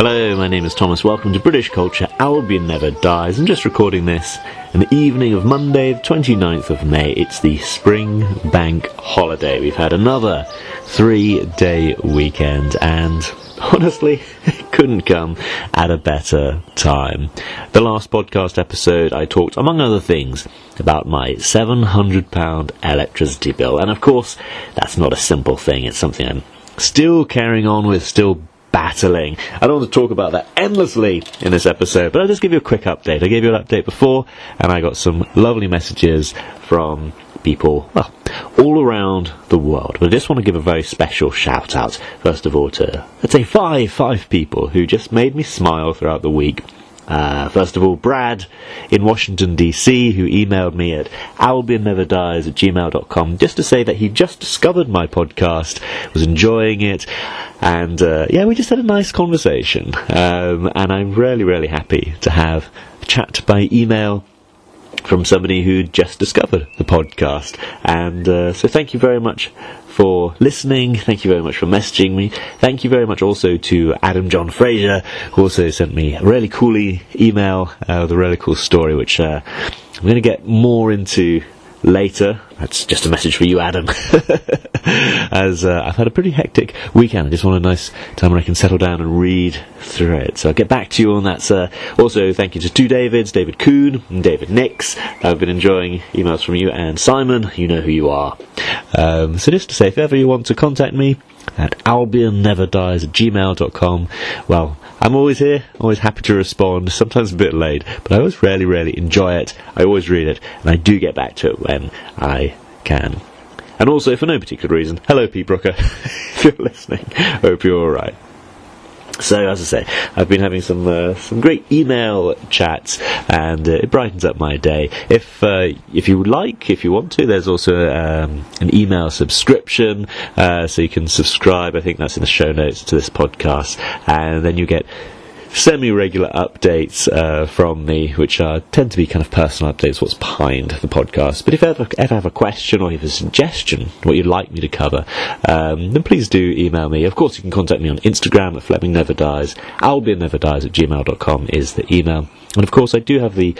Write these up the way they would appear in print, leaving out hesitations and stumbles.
Hello, my name is Thomas, welcome to British Culture, Albion Never Dies. I'm just recording this in the evening of Monday, the 29th of May. It's the Spring Bank Holiday. We've had another three-day weekend and, honestly, it couldn't come at a better time. The last podcast episode I talked, among other things, about my £700 electricity bill. And of course, that's not a simple thing. It's something I'm still carrying on with, still battling. I don't want to talk about that endlessly in this episode, but I'll just give you a quick update. I gave you an update before, and I got some lovely messages from people, well, all around the world. But I just want to give a very special shout out, first of all, to, let's say, five people who just made me smile throughout the week. First of all, Brad in Washington DC, who emailed me at albionneverdies@gmail.com just to say that he just discovered my podcast, was enjoying it, and we just had a nice conversation. And I'm really, really happy to have a chat by email from somebody who just discovered the podcast. And so thank you very much for listening. Thank you very much for messaging me. Thank you very much also to Adam John Fraser, who also sent me a really cool email with a really cool story, which I'm going to get more into later. That's just a message for you, Adam. As I've had a pretty hectic weekend. I just want a nice time where I can settle down and read through it. So I'll get back to you on that, sir. Also, thank you to two Davids, David Kuhn and David Nix. I've been enjoying emails from you. And Simon, you know who you are. So just to say, if ever you want to contact me at albionneverdies@gmail.com, well, I'm always here, always happy to respond, sometimes a bit late, but I always really enjoy it. I always read it, and I do get back to it when I can. And also, for no particular reason, hello Pete Brooker, if you're listening, hope you're alright. So, as I say, I've been having some great email chats, and it brightens up my day. If you would like, if you want to, there's also an email subscription, so you can subscribe, I think that's in the show notes to this podcast, and then you get semi-regular updates from me, which tend to be kind of personal updates, what's behind the podcast. But if you ever have a question or you have a suggestion, what you'd like me to cover, then please do email me. Of course, you can contact me on Instagram at FlemingNeverDies. albionneverdies@gmail.com is the email. And of course, I do have the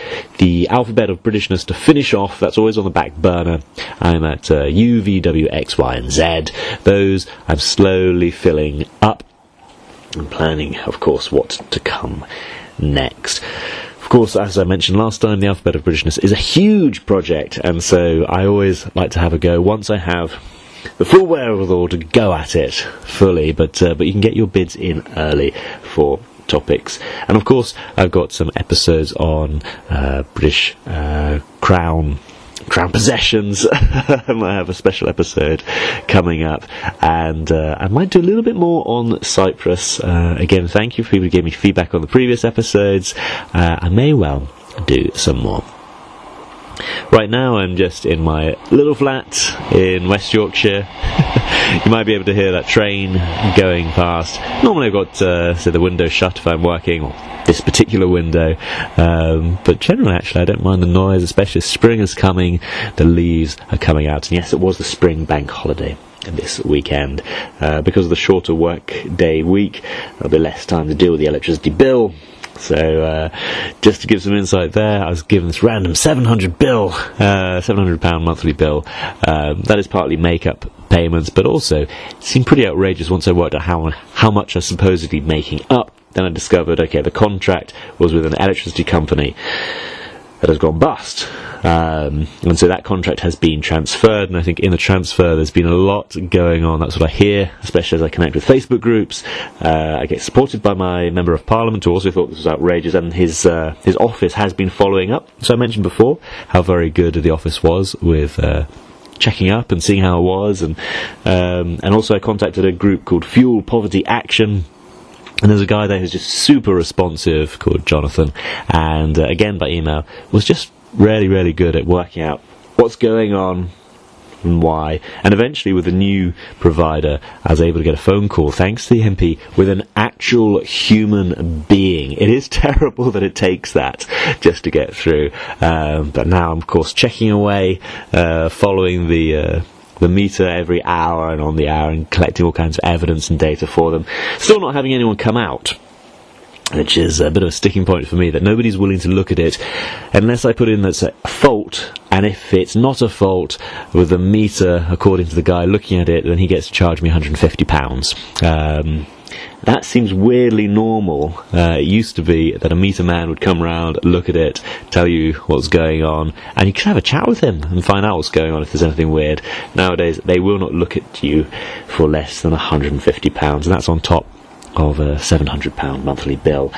Alphabet of Britishness to finish off. That's always on the back burner. I'm at U, V, W, X, Y, and Z. Those I'm slowly filling up. I'm planning, of course, what to come next. Of course, as I mentioned last time, the Alphabet of Britishness is a huge project, and so I always like to have a go once I have the full wherewithal to go at it fully, but you can get your bids in early for topics. And of course, I've got some episodes on British Crown possessions. I have a special episode coming up, and I might do a little bit more on Cyprus. Again, thank you for people who gave me feedback on the previous episodes. I may well do some more. Right now I'm just in my little flat in West Yorkshire. You might be able to hear that train going past. Normally I've got the window shut if I'm working, or this particular window, but generally actually I don't mind the noise, especially as spring is coming, the leaves are coming out. And yes, it was the Spring Bank Holiday this weekend. Because of the shorter work day week, there'll be less time to deal with the electricity bill. So, just to give some insight there, I was given this random £700 monthly bill. That is partly make-up payments, but also it seemed pretty outrageous once I worked out how much I was supposedly making up. Then I discovered, okay, the contract was with an electricity company that has gone bust. And so that contract has been transferred, and I think in the transfer there's been a lot going on. That's what I hear, especially as I connect with Facebook groups. I get supported by my Member of Parliament, who also thought this was outrageous, and his office has been following up. So I mentioned before how very good the office was with checking up and seeing how it was, and also I contacted a group called Fuel Poverty Action. And there's a guy there who's just super responsive called Jonathan, and again by email, was just really good at working out what's going on and why. And eventually with a new provider, I was able to get a phone call, thanks to the MP, with an actual human being. It is terrible that it takes that just to get through. But now I'm, of course, checking away, following the meter every hour and on the hour, and collecting all kinds of evidence and data for them. Still not having anyone come out which is a bit of a sticking point for me, that nobody's willing to look at it unless I put in that's a fault, and if it's not a fault with a meter, according to the guy looking at it, then he gets to charge me £150. That seems weirdly normal. It used to be that a meter man would come round, look at it, tell you what's going on, and you could have a chat with him and find out what's going on if there's anything weird. Nowadays, they will not look at you for less than £150, and that's on top of a £700 monthly bill.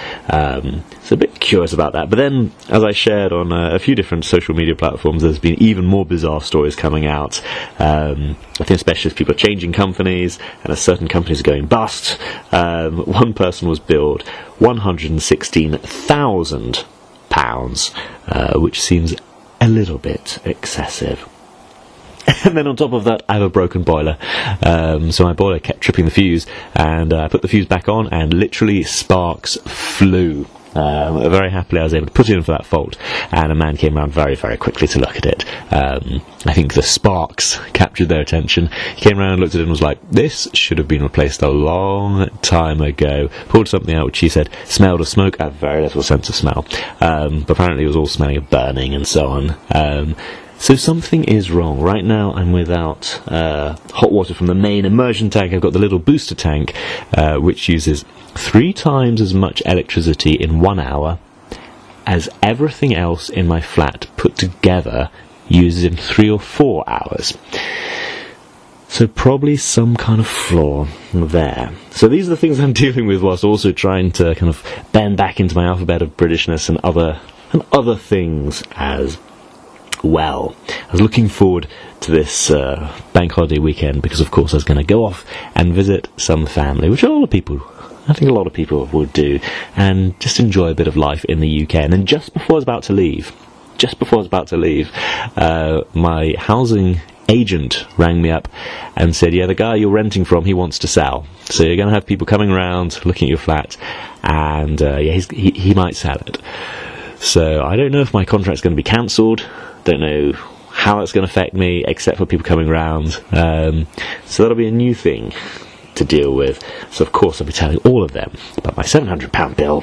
So a bit curious about that. But then, as I shared on a few different social media platforms, there's been even more bizarre stories coming out. I think especially if people are changing companies, and as certain companies are going bust, one person was billed £116,000, which seems a little bit excessive. And then on top of that, I have a broken boiler. So my boiler kept tripping the fuse, and I put the fuse back on, and literally sparks flew. Very happily, I was able to put in for that fault, and a man came around very, very quickly to look at it. I think the sparks captured their attention. He came around and looked at it and was like, this should have been replaced a long time ago. Pulled something out which he said smelled of smoke. I have very little sense of smell. But apparently it was all smelling of burning and so on. So something is wrong. Right now I'm without hot water from the main immersion tank. I've got the little booster tank, which uses 3 times as much electricity in 1 hour as everything else in my flat put together uses in 3 or 4 hours. So probably some kind of flaw there. So these are the things I'm dealing with whilst also trying to kind of bend back into my alphabet of Britishness and other things as well. I was looking forward to this bank holiday weekend because, of course, I was going to go off and visit some family, which I think a lot of people would do, and just enjoy a bit of life in the UK. And then just before I was about to leave, my housing agent rang me up and said, yeah, the guy you're renting from, he wants to sell. So you're going to have people coming around, looking at your flat, and he might sell it. So I don't know if my contract's going to be cancelled. Don't know how that's going to affect me, except for people coming round. So that'll be a new thing to deal with. So of course I'll be telling all of them about my £700 bill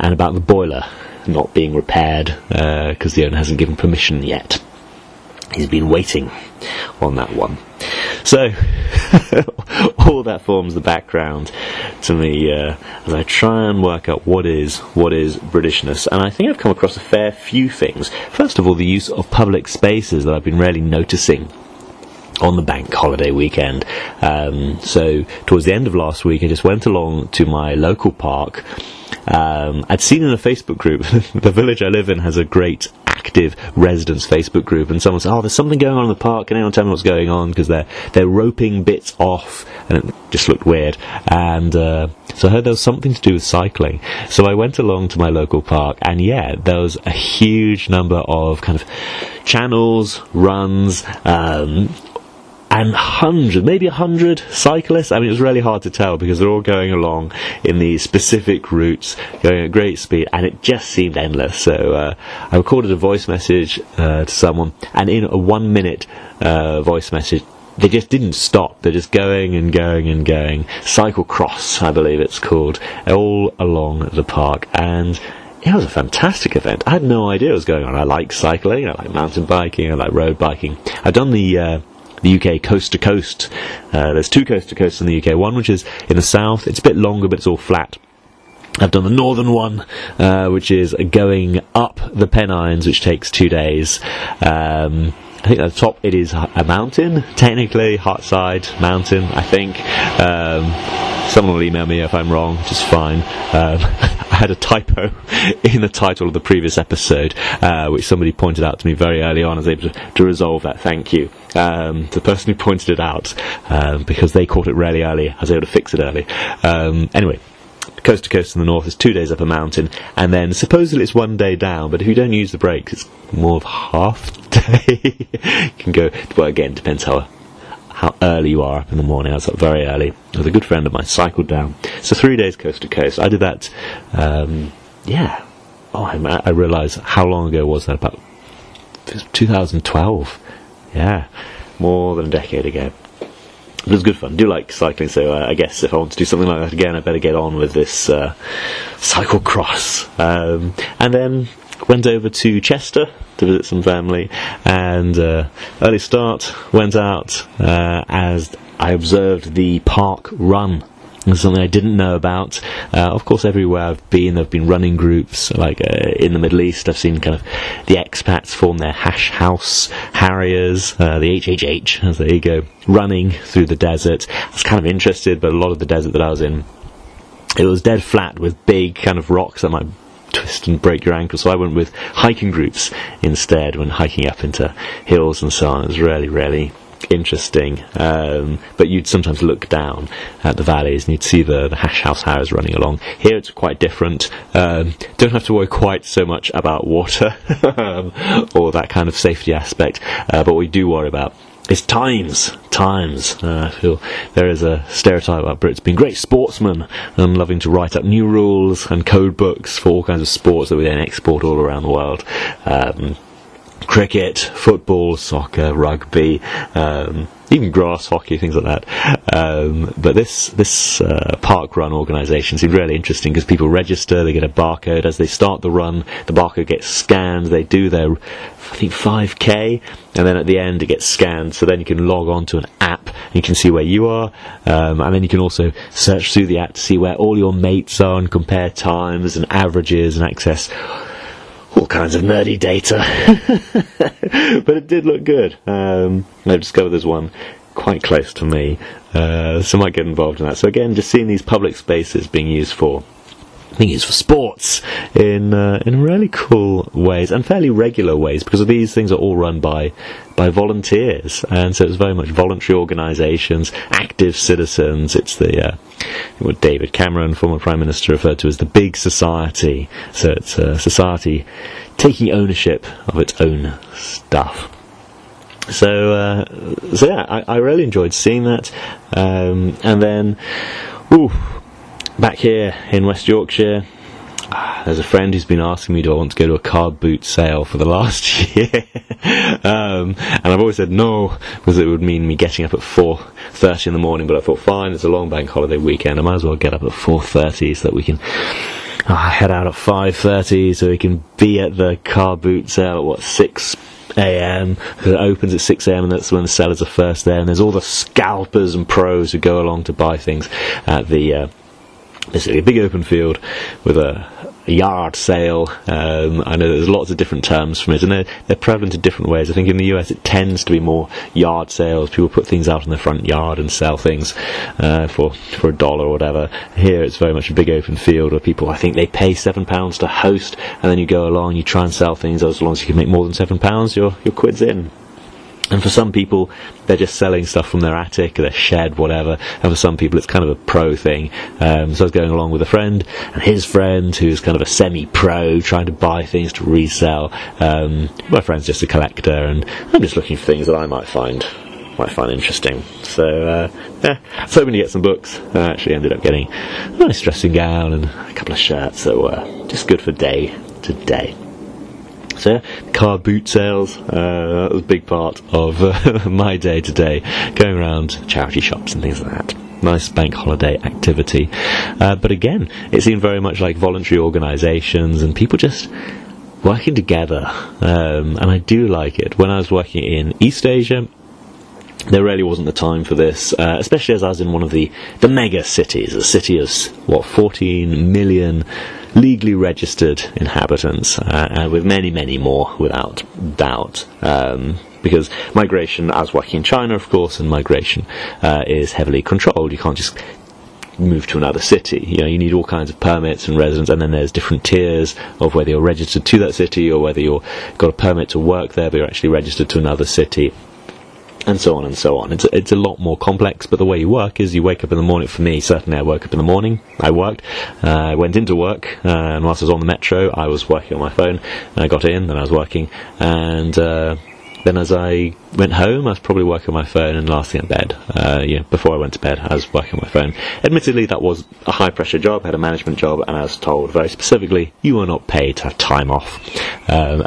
and about the boiler not being repaired because the owner hasn't given permission yet. He's been waiting on that one. So all that forms the background to me as I try and work out what is Britishness. And I think I've come across a fair few things. First of all, the use of public spaces that I've been really noticing on the bank holiday weekend. So towards the end of last week, I just went along to my local park. I'd seen in a Facebook group, the village I live in has a great active residents Facebook group, and someone said, oh, there's something going on in the park, can anyone tell me what's going on, because they're roping bits off, and it just looked weird. And so I heard there was something to do with cycling, so I went along to my local park, and yeah, there was a huge number of kind of channels, runs, and maybe 100 cyclists. I mean, it was really hard to tell because they're all going along in these specific routes, going at great speed, and it just seemed endless. So I recorded a voice message to someone, and in a 1-minute voice message, they just didn't stop. They're just going and going and going. Cycle cross, I believe it's called, all along the park. And it was a fantastic event. I had no idea what was going on. I like cycling, I like mountain biking, I like road biking. I've done the UK coast to coast. There's 2 coast to coasts in the UK. One which is in the south. It's a bit longer, but it's all flat. I've done the northern one, which is going up the Pennines, which takes 2 days. I think at the top it is a mountain, technically, Hartside Mountain, I think. Someone will email me if I'm wrong, which is fine. I had a typo in the title of the previous episode, which somebody pointed out to me very early on. I was able to resolve that, thank you. The person who pointed it out, because they caught it really early, I was able to fix it early. Anyway. Coast to coast in the north is 2 days up a mountain, and then supposedly it's 1 day down, but if you don't use the brakes, it's more of half day. You can go, well, again, depends how early you are up in the morning. I was up very early with a good friend of mine, cycled down. So 3 days coast to coast. I did that, I realise how long ago was that, about 2012, more than a decade ago. It was good fun. I do like cycling, so I guess if I want to do something like that again, I better get on with this cycle cross. And then went over to Chester to visit some family, and early start, went out as I observed the park run. It's something I didn't know about. Of course, everywhere I've been, there have been running groups. Like in the Middle East, I've seen kind of the expats form their Hash House Harriers, the HHH, as they go, running through the desert. I was kind of interested, but a lot of the desert that I was in, it was dead flat with big kind of rocks that might twist and break your ankle, so I went with hiking groups instead when hiking up into hills and so on. It was really interesting, but you'd sometimes look down at the valleys and you'd see the Hash House Harriers running along. Here it's quite different. Don't have to worry quite so much about water or that kind of safety aspect, but what we do worry about is times. I feel there is a stereotype about Brits being great sportsmen and loving to write up new rules and code books for all kinds of sports that we then export all around the world. Cricket, football, soccer, rugby, even grass hockey, things like that. But this park run organisation seemed really interesting because people register, they get a barcode. As they start the run, the barcode gets scanned. They do their, I think, 5K, and then at the end it gets scanned. So then you can log on to an app and you can see where you are. And then you can also search through the app to see where all your mates are and compare times and averages and access all kinds of nerdy data. But it did look good. I've discovered there's one quite close to me, so I might get involved in that. So again, just seeing these public spaces being used for, I think it's for sports in really cool ways and fairly regular ways, because these things are all run by volunteers, and so it's very much voluntary organisations, active citizens. It's the what David Cameron, former Prime Minister, referred to as the big society. So it's a society taking ownership of its own stuff. So yeah, I really enjoyed seeing that, and then, back here in West Yorkshire, there's a friend who's been asking me, do I want to go to a car boot sale for the last year? And I've always said no, because it would mean me getting up at 4:30 in the morning, but I thought, fine, it's a long bank holiday weekend, I might as well get up at 4:30 so that we can head out at 5:30 so we can be at the car boot sale at, 6 a.m. It opens at 6 a.m. and that's when the sellers are first there, and there's all the scalpers and pros who go along to buy things at the... basically a big open field with a yard sale. I know there's lots of different terms from it, and they're prevalent in different ways. I think in the US it tends to be more yard sales. People put things out in their front yard and sell things for $1 or whatever. Here it's very much a big open field where people, I think they pay £7 to host, and then you go along, you try and sell things. As long as you can make more than £7, your quid's in. And for some people, they're just selling stuff from their attic or their shed, whatever. And for some people, it's kind of a pro thing. So I was going along with a friend and his friend, who's kind of a semi-pro, trying to buy things to resell. My friend's just a collector, and I'm just looking for things that I might find interesting. So I was hoping to get some books. I actually ended up getting a nice dressing gown and a couple of shirts that were just good for day to day. So yeah, car boot sales, that was a big part of my day today, going around charity shops and things like that. Nice bank holiday activity. But again, it seemed very much like voluntary organisations and people just working together, and I do like it. When I was working in East Asia, there really wasn't the time for this, especially as I was in one of the mega cities, a city of, 14 million legally registered inhabitants, and with many more, without doubt, because migration, I was working in China, of course, and migration is heavily controlled. You can't just move to another city. You need all kinds of permits and residence, and then there's different tiers of whether you're registered to that city or whether you've got a permit to work there, but you're actually registered to another city. And so on and so on. It's a lot more complex, but the way you work is you wake up in the morning. For me, certainly, I woke up in the morning. I worked. I went into work, and whilst I was on the metro, I was working on my phone. And I got in, and I was working. And then as I went home, I was probably working on my phone, and last thing at bed. Before I went to bed, I was working on my phone. Admittedly, that was a high-pressure job. I had a management job, and I was told very specifically, you are not paid to have time off. And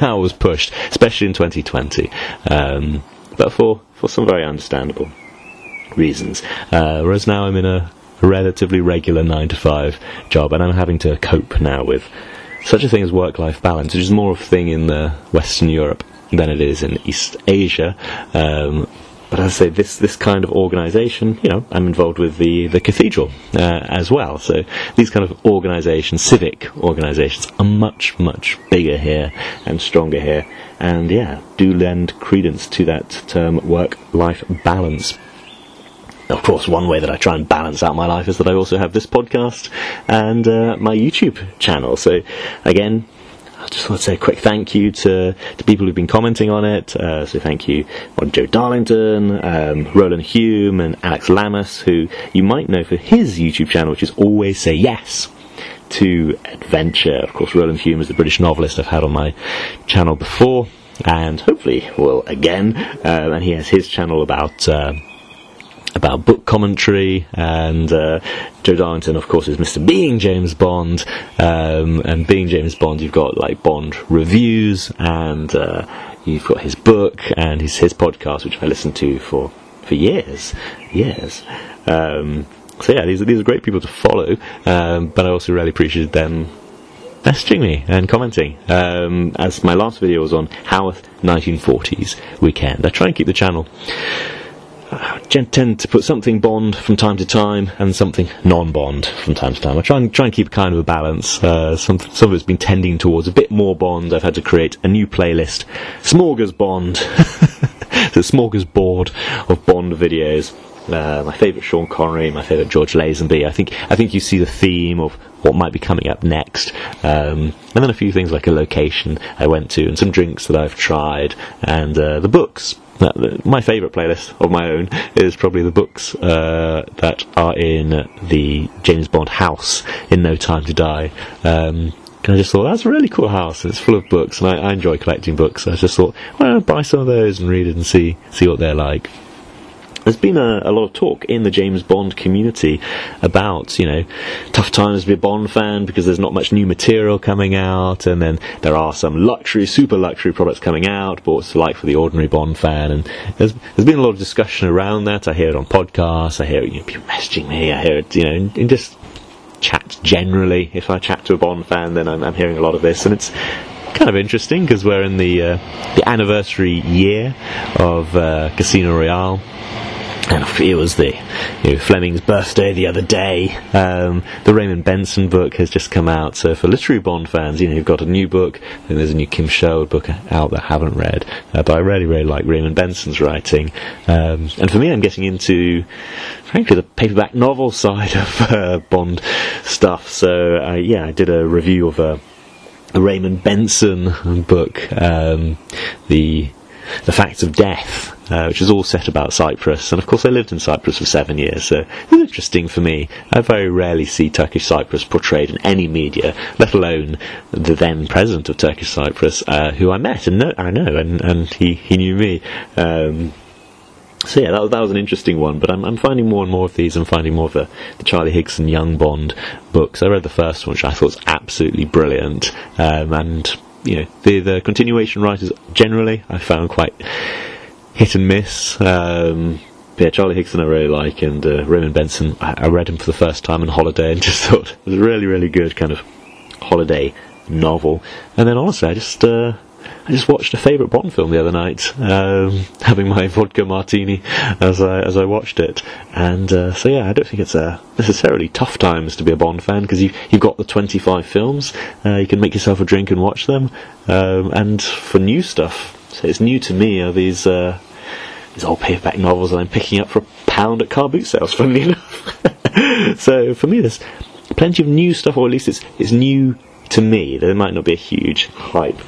I was pushed, especially in 2020. But for some very understandable reasons. Whereas now I'm in a relatively regular 9-to-5 job, and I'm having to cope now with such a thing as work-life balance, which is more of a thing in Western Europe than it is in East Asia. But as I say, this kind of organisation, I'm involved with the cathedral as well. So these kind of organisations, civic organisations, are much, much bigger here and stronger here. And yeah, do lend credence to that term work-life balance. Of course, one way that I try and balance out my life is that I also have this podcast and my YouTube channel. So again, I just want to say a quick thank you to people who've been commenting on it. So thank you on Joe Darlington, Roland Hume and Alex Lamas, who you might know for his YouTube channel, which is Always Say Yes to Adventure. Of course, Roland Hume is the British novelist I've had on my channel before, and hopefully will again. And he has his channel about book commentary, and Joe Darlington, of course, is Mr. Being James Bond, and Being James Bond, you've got Bond reviews, and you've got his book, and his podcast, which I listened to for years. So yeah, these are great people to follow, but I also really appreciated them messaging me and commenting, as my last video was on Haworth 1940s weekend. I try and keep the channel. I tend to put something Bond from time to time and something non-Bond from time to time. I try and keep kind of a balance. Some of it's been tending towards a bit more Bond. I've had to create a new playlist, Smorgas Bond, the smorgasbord of Bond videos. My favourite Sean Connery, my favourite George Lazenby. I think you see the theme of what might be coming up next, and then a few things like a location I went to and some drinks that I've tried and the books. My favourite playlist of my own is probably the books that are in the James Bond house in No Time to Die. And I just thought, that's a really cool house. It's full of books, and I enjoy collecting books. I just thought, well, I'll buy some of those and read it and see what they're like. There's been a lot of talk in the James Bond community about, tough times to be a Bond fan because there's not much new material coming out, and then there are some super luxury products coming out, but what's like for the ordinary Bond fan, and there's been a lot of discussion around that. I hear it on podcasts, I hear it, people messaging me, I hear it, in just chat generally. If I chat to a Bond fan, then I'm hearing a lot of this, and it's kind of interesting because we're in the anniversary year of Casino Royale. And it was Fleming's birthday the other day. The Raymond Benson book has just come out, so for literary Bond fans, you've got a new book, and there's a new Kim Sherwood book out that I haven't read, but I really, really like Raymond Benson's writing. And for me, I'm getting into, frankly, the paperback novel side of Bond stuff, so I did a review of a Raymond Benson book, The Facts of Death, which is all set about Cyprus, and of course I lived in Cyprus for 7 years, so it was interesting for me. I very rarely see Turkish Cyprus portrayed in any media, let alone the then president of Turkish Cyprus, who I met and I know, and he knew me. So yeah, that was an interesting one, but I'm finding more and more of these. I'm finding more of the Charlie Higson Young Bond books. I read the first one, which I thought was absolutely brilliant, and the continuation writers generally I found quite hit and miss. Charlie Higson I really like, and Raymond Benson, I read him for the first time on holiday and just thought it was a really, really good kind of holiday novel. And then honestly, I just watched a favourite Bond film the other night, having my vodka martini as I watched it. And so yeah, I don't think it's necessarily tough times to be a Bond fan, because you've got the 25 films, you can make yourself a drink and watch them. And for new stuff, so it's new to me, are these old paperback novels that I'm picking up for £1 at car boot sales, funnily enough. So for me, there's plenty of new stuff, or at least it's new to me. There might not be a huge hype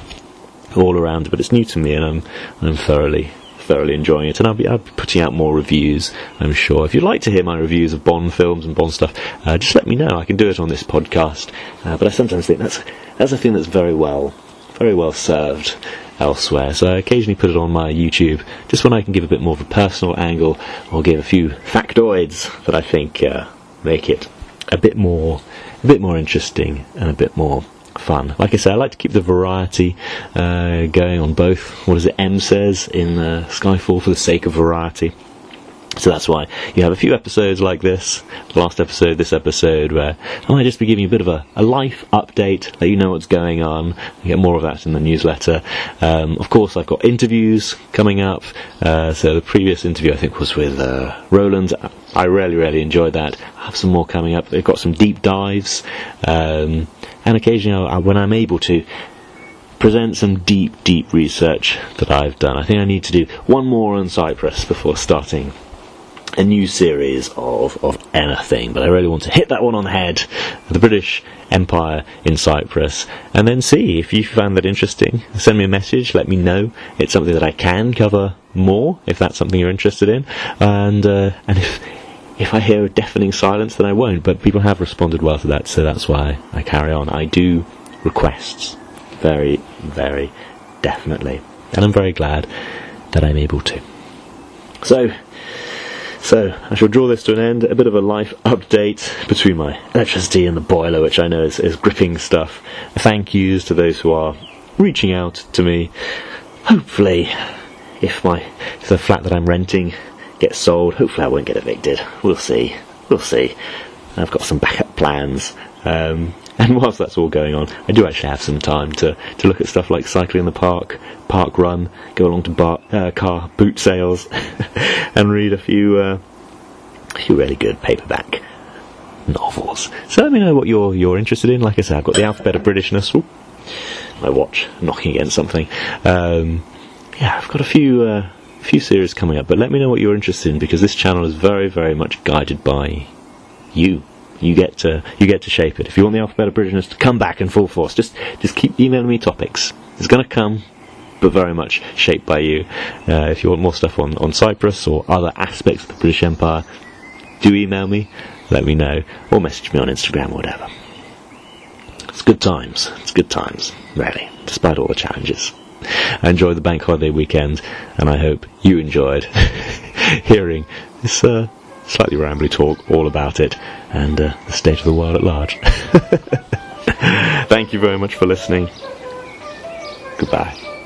all around, but it's new to me, and I'm thoroughly enjoying it, and I'll be putting out more reviews, I'm sure. If you'd like to hear my reviews of Bond films and Bond stuff, just let me know. I can do it on this podcast, but I sometimes think that's a thing that's very well served elsewhere, so I occasionally put it on my YouTube, just when I can give a bit more of a personal angle, or give a few factoids that I think make it a bit more interesting and a bit more fun. Like I say, I like to keep the variety going on both. What is it M says in Skyfall? For the sake of variety. So that's why you have a few episodes like this, last episode, this episode, where I might just be giving you a bit of a life update, let you know what's going on. You get more of that in the newsletter. Of course, I've got interviews coming up. So the previous interview, I think, was with Roland. I really enjoyed that. I have some more coming up. They've got some deep dives. And occasionally, when I'm able to, present some deep research that I've done. I think I need to do one more on Cyprus before starting a new series of anything, but I really want to hit that one on the head, the British Empire in Cyprus, and then see if you found that interesting. Send me a message, let me know. It's something that I can cover more, if that's something you're interested in, and if I hear a deafening silence, then I won't, but people have responded well to that, so that's why I carry on. I do requests. Very definitely. And I'm very glad that I'm able to. So I shall draw this to an end. A bit of a life update between my electricity and the boiler, which I know is gripping stuff. Thank yous to those who are reaching out to me. Hopefully, if the flat that I'm renting gets sold, hopefully I won't get evicted. We'll see. I've got some backup plans. And whilst that's all going on, I do actually have some time to look at stuff like cycling in the park, park run, go along to car boot sales, and read a few really good paperback novels. So let me know what you're interested in. Like I said, I've got the Alphabet of Britishness. Ooh, my watch knocking against something. I've got a few series coming up, but let me know what you're interested in, because this channel is very much guided by you. You get to shape it. If you want the Alphabet of Britishness to come back in full force, just keep emailing me topics. It's going to come, but very much shaped by you. If you want more stuff on Cyprus or other aspects of the British Empire, do email me, let me know, or message me on Instagram or whatever. It's good times. Really, despite all the challenges. I enjoyed the bank holiday weekend, and I hope you enjoyed hearing this slightly rambly talk all about it and the state of the world at large. Thank you very much for listening. Goodbye.